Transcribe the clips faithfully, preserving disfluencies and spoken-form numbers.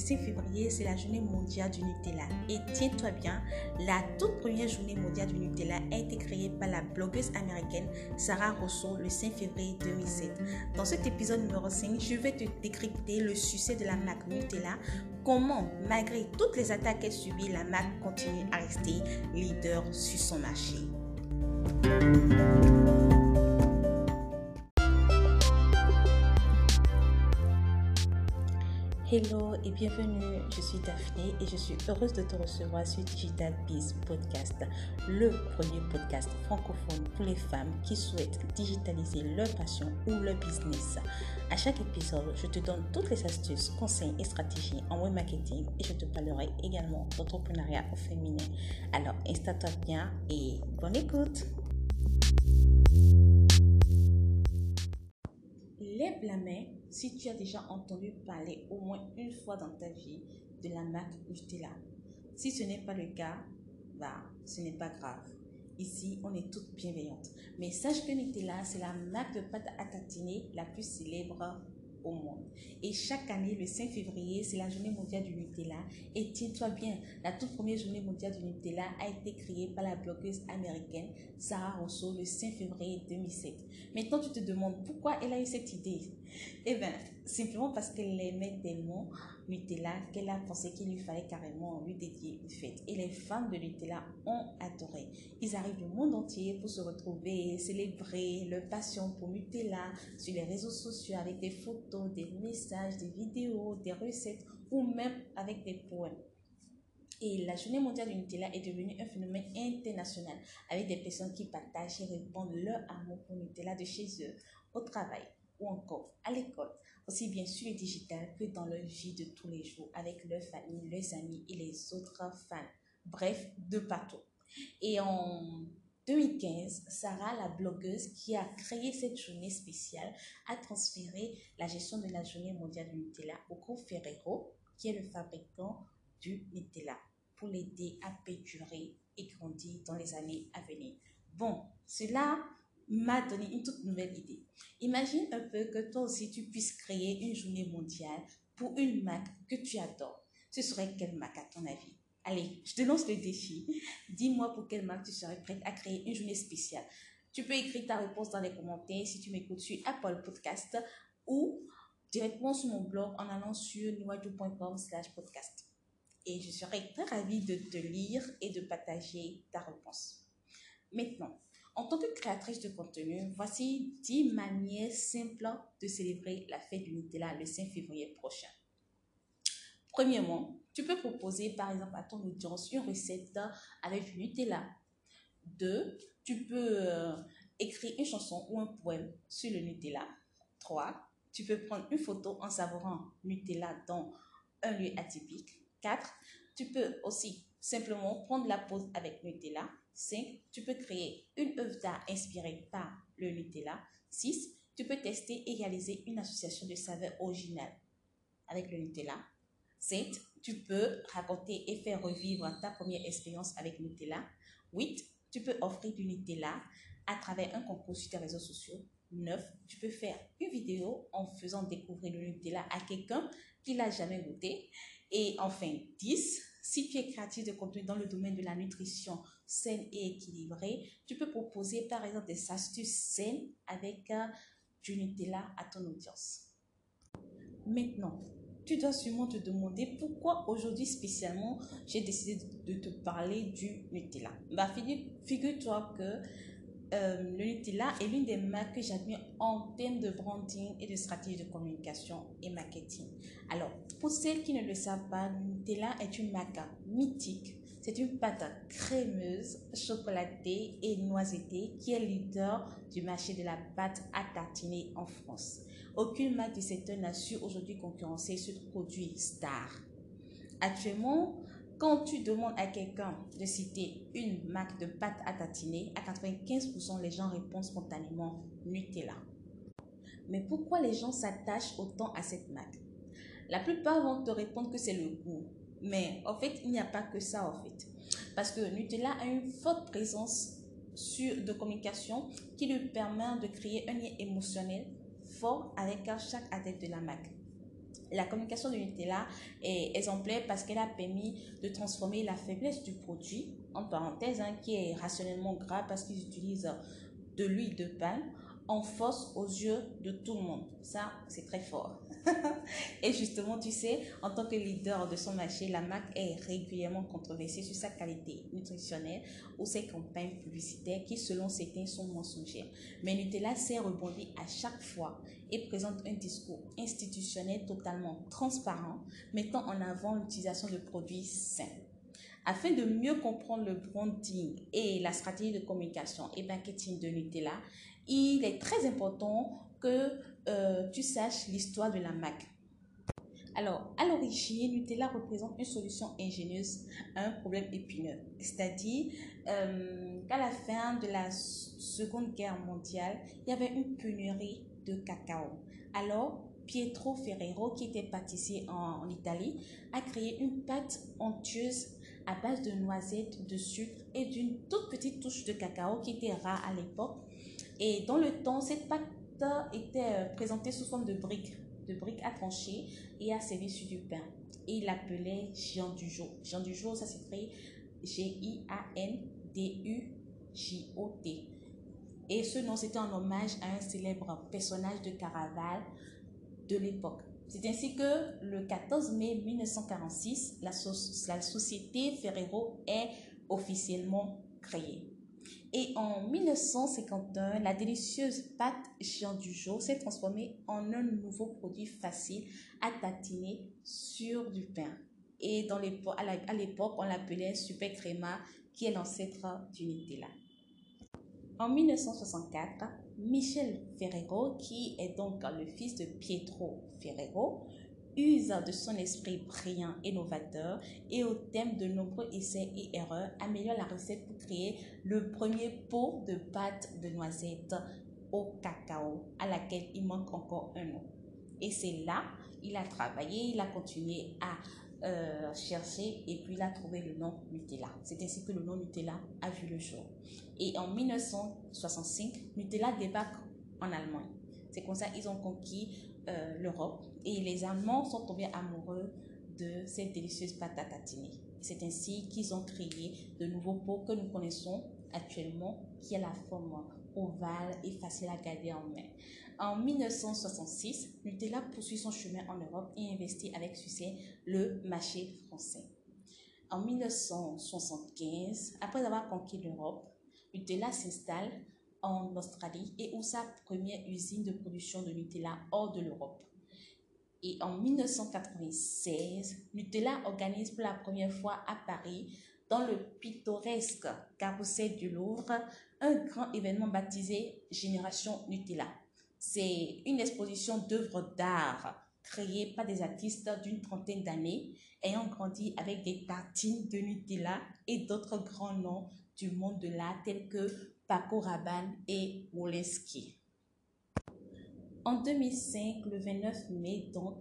le six février, c'est la journée mondiale du Nutella. Et tiens-toi bien, la toute première journée mondiale du Nutella a été créée par la blogueuse américaine Sara Rosso le cinq février deux mille sept. Dans cet épisode numéro cinq, je vais te décrypter le succès de la marque Nutella, comment, malgré toutes les attaques qu'elle subit, la marque continue à rester leader sur son marché. Hello et bienvenue, je suis Daphné et je suis heureuse de te recevoir sur Digital Biz Podcast, le premier podcast francophone pour les femmes qui souhaitent digitaliser leur passion ou leur business. À chaque épisode, je te donne toutes les astuces, conseils et stratégies en web marketing et je te parlerai également d'entrepreneuriat au féminin. Alors, installe-toi bien et bonne écoute! Lève la main si tu as déjà entendu parler au moins une fois dans ta vie de la marque Nutella. Si ce n'est pas le cas, bah, ce n'est pas grave. Ici, on est toutes bienveillantes. Mais sache que Nutella, c'est la marque de pâte à tartiner la plus célèbre au monde. Et chaque année, le cinq février, c'est la journée mondiale du Nutella. Et tiens-toi bien, la toute première journée mondiale du Nutella a été créée par la blogueuse américaine Sara Rosso le cinq février deux mille sept. Maintenant, tu te demandes pourquoi elle a eu cette idée. Eh bien, simplement parce qu'elle aimait tellement Nutella qu'elle a pensé qu'il lui fallait carrément lui dédier une fête. Et les fans de Nutella ont adoré. Ils arrivent du monde entier pour se retrouver, célébrer leur passion pour Nutella sur les réseaux sociaux avec des photos, des messages, des vidéos, des recettes ou même avec des poèmes. Et la journée mondiale du Nutella est devenue un phénomène international avec des personnes qui partagent et répandent leur amour pour Nutella de chez eux, au travail ou encore à l'école, aussi bien sur le digital que dans leur vie de tous les jours avec leur famille, leurs amis et les autres fans. Bref, de partout. Et en deux mille quinze, Sara, la blogueuse qui a créé cette journée spéciale, a transféré la gestion de la journée mondiale du Nutella au groupe Ferrero, qui est le fabricant du Nutella, pour l'aider à perdurer et grandir dans les années à venir. Bon, cela m'a donné une toute nouvelle idée. Imagine un peu que toi aussi tu puisses créer une journée mondiale pour une marque que tu adores. Ce serait quelle marque à ton avis? Allez, je te lance le défi. Dis-moi pour quelle marque tu serais prête à créer une journée spéciale. Tu peux écrire ta réponse dans les commentaires si tu m'écoutes sur Apple Podcast ou directement sur mon blog en allant sur noadio point com slash podcast. Et je serai très ravie de te lire et de partager ta réponse. Maintenant, en tant que créatrice de contenu, voici dix manières simples de célébrer la fête du Nutella le cinq février prochain. Premièrement, tu peux proposer par exemple à ton audience une recette avec du Nutella. Deux, tu peux euh, écrire une chanson ou un poème sur le Nutella. Trois, tu peux prendre une photo en savourant Nutella dans un lieu atypique. Quatre, tu peux aussi simplement prendre la pause avec Nutella. cinq. Tu peux créer une œuvre d'art inspirée par le Nutella. six. Tu peux tester et réaliser une association de saveurs originales avec le Nutella. sept. Tu peux raconter et faire revivre ta première expérience avec Nutella. huit. Tu peux offrir du Nutella à travers un concours sur tes réseaux sociaux. neuf. Tu peux faire une vidéo en faisant découvrir le Nutella à quelqu'un qui l'a jamais goûté. Et enfin, dix. Si tu es créatif de contenu dans le domaine de la nutrition saine et équilibrée, tu peux proposer par exemple des astuces saines avec euh, du Nutella à ton audience. Maintenant, tu dois sûrement te demander pourquoi aujourd'hui spécialement j'ai décidé de te parler du Nutella. Bah, figure-toi que euh, le Nutella est l'une des marques que j'admire en termes de branding et de stratégie de communication et marketing. Alors, pour celles qui ne le savent pas, Nutella est une marque mythique. C'est une pâte crémeuse, chocolatée et noisettée qui est leader du marché de la pâte à tartiner en France. Aucune marque du secteur n'a su aujourd'hui concurrencer ce produit star. Actuellement, quand tu demandes à quelqu'un de citer une marque de pâte à tartiner, à quatre-vingt-quinze pour cent les gens répondent spontanément Nutella. Mais pourquoi les gens s'attachent autant à cette marque? La plupart vont te répondre que c'est le goût. Mais en fait, il n'y a pas que ça en fait. Parce que Nutella a une forte présence sur, de communication qui lui permet de créer un lien émotionnel fort avec chaque adepte de la marque. La communication de Nutella est exemplaire parce qu'elle a permis de transformer la faiblesse du produit, en parenthèse, hein, qui est rationnellement gras parce qu'ils utilisent de l'huile de palme, en force aux yeux de tout le monde. Ça, c'est très fort. Et justement, tu sais, en tant que leader de son marché, la marque est régulièrement controversée sur sa qualité nutritionnelle ou ses campagnes publicitaires qui, selon certains, sont mensongères. Mais Nutella s'est rebondie à chaque fois et présente un discours institutionnel totalement transparent, mettant en avant l'utilisation de produits sains. Afin de mieux comprendre le branding et la stratégie de communication et marketing de Nutella, il est très important que euh, tu saches l'histoire de la marque. Alors, à l'origine, Nutella représente une solution ingénieuse à un problème épineux. C'est-à-dire euh, qu'à la fin de la Seconde Guerre mondiale, il y avait une pénurie de cacao. Alors, Pietro Ferrero, qui était pâtissier en, en Italie, a créé une pâte onctueuse à base de noisettes, de sucre et d'une toute petite touche de cacao qui était rare à l'époque. Et dans le temps, cette pâte était présentée sous forme de briques, de briques à trancher et à servir sur du pain. Et il l'appelait Giandujot. Giandujot, ça s'écrit G I A N D U J O T. Et ce nom, c'était en hommage à un célèbre personnage de Caravale de l'époque. C'est ainsi que le quatorze mai mille neuf cent quarante-six, la, so- la société Ferrero est officiellement créée. Et en mille neuf cent cinquante et un, la délicieuse pâte Giandujot s'est transformée en un nouveau produit facile à tatiner sur du pain. Et dans à l'époque, on l'appelait Super Crema, qui est l'ancêtre du Nutella. En mille neuf cent soixante-quatre, Michel Ferrero, qui est donc le fils de Pietro Ferrero, use de son esprit brillant et novateur et au thème de nombreux essais et erreurs, améliore la recette pour créer le premier pot de pâte de noisettes au cacao à laquelle il manque encore un nom. Et c'est là, il a travaillé, il a continué à euh, chercher et puis il a trouvé le nom Nutella. C'est ainsi que le nom Nutella a vu le jour. Et en mille neuf cent soixante-cinq, Nutella débarque en Allemagne. C'est comme ça qu'ils ont conquis euh, l'Europe. Et les Allemands sont tombés amoureux de cette délicieuse pâte à tatiner. C'est ainsi qu'ils ont créé de nouveaux pots que nous connaissons actuellement, qui a la forme ovale et facile à garder en main. En mille neuf cent soixante-six, Nutella poursuit son chemin en Europe et investit avec succès le marché français. En mille neuf cent soixante-quinze, après avoir conquis l'Europe, Nutella s'installe en Australie et ouvre sa première usine de production de Nutella hors de l'Europe. Et en mille neuf cent quatre-vingt-seize, Nutella organise pour la première fois à Paris, dans le pittoresque carrousel du Louvre, un grand événement baptisé Génération Nutella. C'est une exposition d'œuvres d'art créées par des artistes d'une trentaine d'années, ayant grandi avec des tartines de Nutella et d'autres grands noms du monde de l'art tels que Paco Rabanne et Mouleski. En deux mille cinq, le vingt-neuf mai, donc,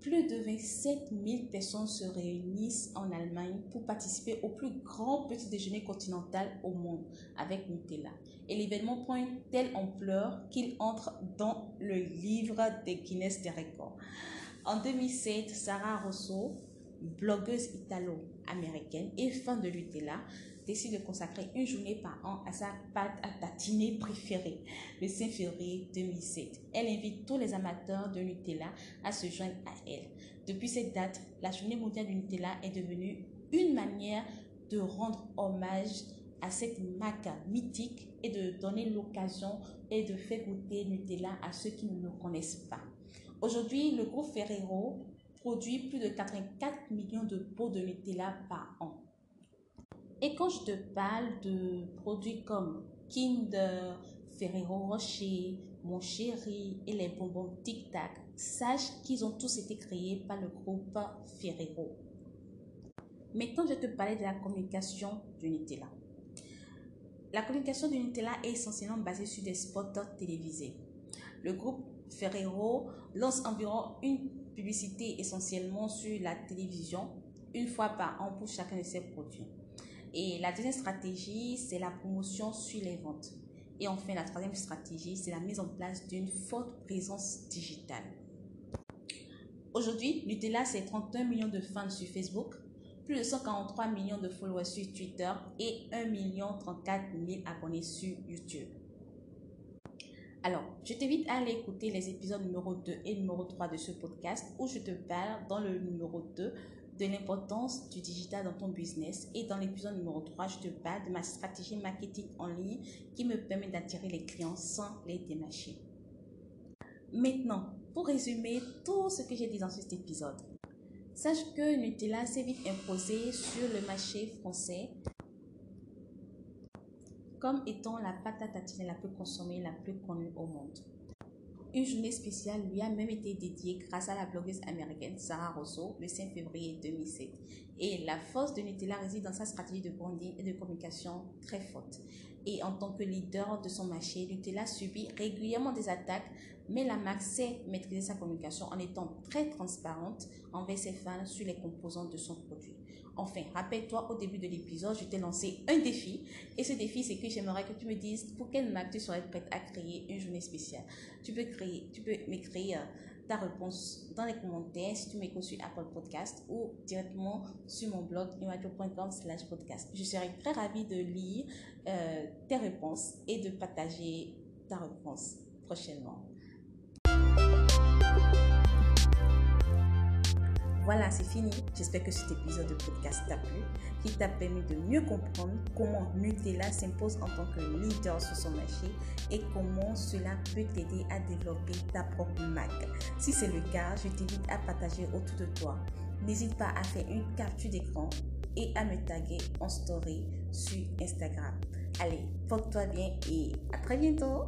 plus de vingt-sept mille personnes se réunissent en Allemagne pour participer au plus grand petit déjeuner continental au monde avec Nutella. Et l'événement prend une telle ampleur qu'il entre dans le livre des Guinness des records. En deux mille sept, Sara Rosso, blogueuse italo-américaine et fan de Nutella, décide de consacrer une journée par an à sa pâte à tatiner préférée, le cinq février deux mille sept. Elle invite tous les amateurs de Nutella à se joindre à elle. Depuis cette date, la journée mondiale du Nutella est devenue une manière de rendre hommage à cette marque mythique et de donner l'occasion et de faire goûter Nutella à ceux qui ne le connaissent pas. Aujourd'hui, le groupe Ferrero produit plus de quatre-vingt-quatre millions de pots de Nutella par an. Et quand je te parle de produits comme Kinder, Ferrero Rocher, Mon Chéri et les bonbons Tic Tac, sache qu'ils ont tous été créés par le groupe Ferrero. Maintenant, je vais te parler de la communication du Nutella. La communication du Nutella est essentiellement basée sur des spots télévisés. Le groupe Ferrero lance environ une publicité essentiellement sur la télévision, une fois par an pour chacun de ses produits. Et la deuxième stratégie, c'est la promotion sur les ventes. Et enfin, la troisième stratégie, c'est la mise en place d'une forte présence digitale. Aujourd'hui, Nutella, c'est trente et un millions de fans sur Facebook, plus de cent quarante-trois millions de followers sur Twitter et un million trente-quatre mille abonnés sur YouTube. Alors, je t'invite à aller écouter les épisodes numéro deux et numéro trois de ce podcast où je te parle dans le numéro deux de l'importance du digital dans ton business et dans l'épisode numéro trois, je te parle de ma stratégie marketing en ligne qui me permet d'attirer les clients sans les démarcher. Maintenant, pour résumer tout ce que j'ai dit dans cet épisode, sache que Nutella s'est vite imposée sur le marché français comme étant la pâte à tartiner la plus consommée, la plus connue au monde. Une journée spéciale lui a même été dédiée grâce à la blogueuse américaine Sara Rosso le cinq février deux mille sept. Et la force de Nutella réside dans sa stratégie de branding et de communication très forte. Et en tant que leader de son marché, Nutella subit régulièrement des attaques, mais la marque sait maîtriser sa communication en étant très transparente envers ses fans sur les composants de son produit. Enfin, rappelle-toi, au début de l'épisode, je t'ai lancé un défi. Et ce défi, c'est que j'aimerais que tu me dises pour quelle marque tu serais prête à créer une journée spéciale. Tu peux, créer, tu peux m'écrire ta réponse dans les commentaires si tu m'écoutes sur Apple Podcast ou directement sur mon blog imadio point com slash podcast. Je serai très ravie de lire euh, tes réponses et de partager ta réponse prochainement. Voilà, c'est fini. J'espère que cet épisode de podcast t'a plu, qui t'a permis de mieux comprendre comment Nutella s'impose en tant que leader sur son marché et comment cela peut t'aider à développer ta propre marque. Si c'est le cas, je t'invite à partager autour de toi. N'hésite pas à faire une capture d'écran et à me taguer en story sur Instagram. Allez, porte-toi bien et à très bientôt!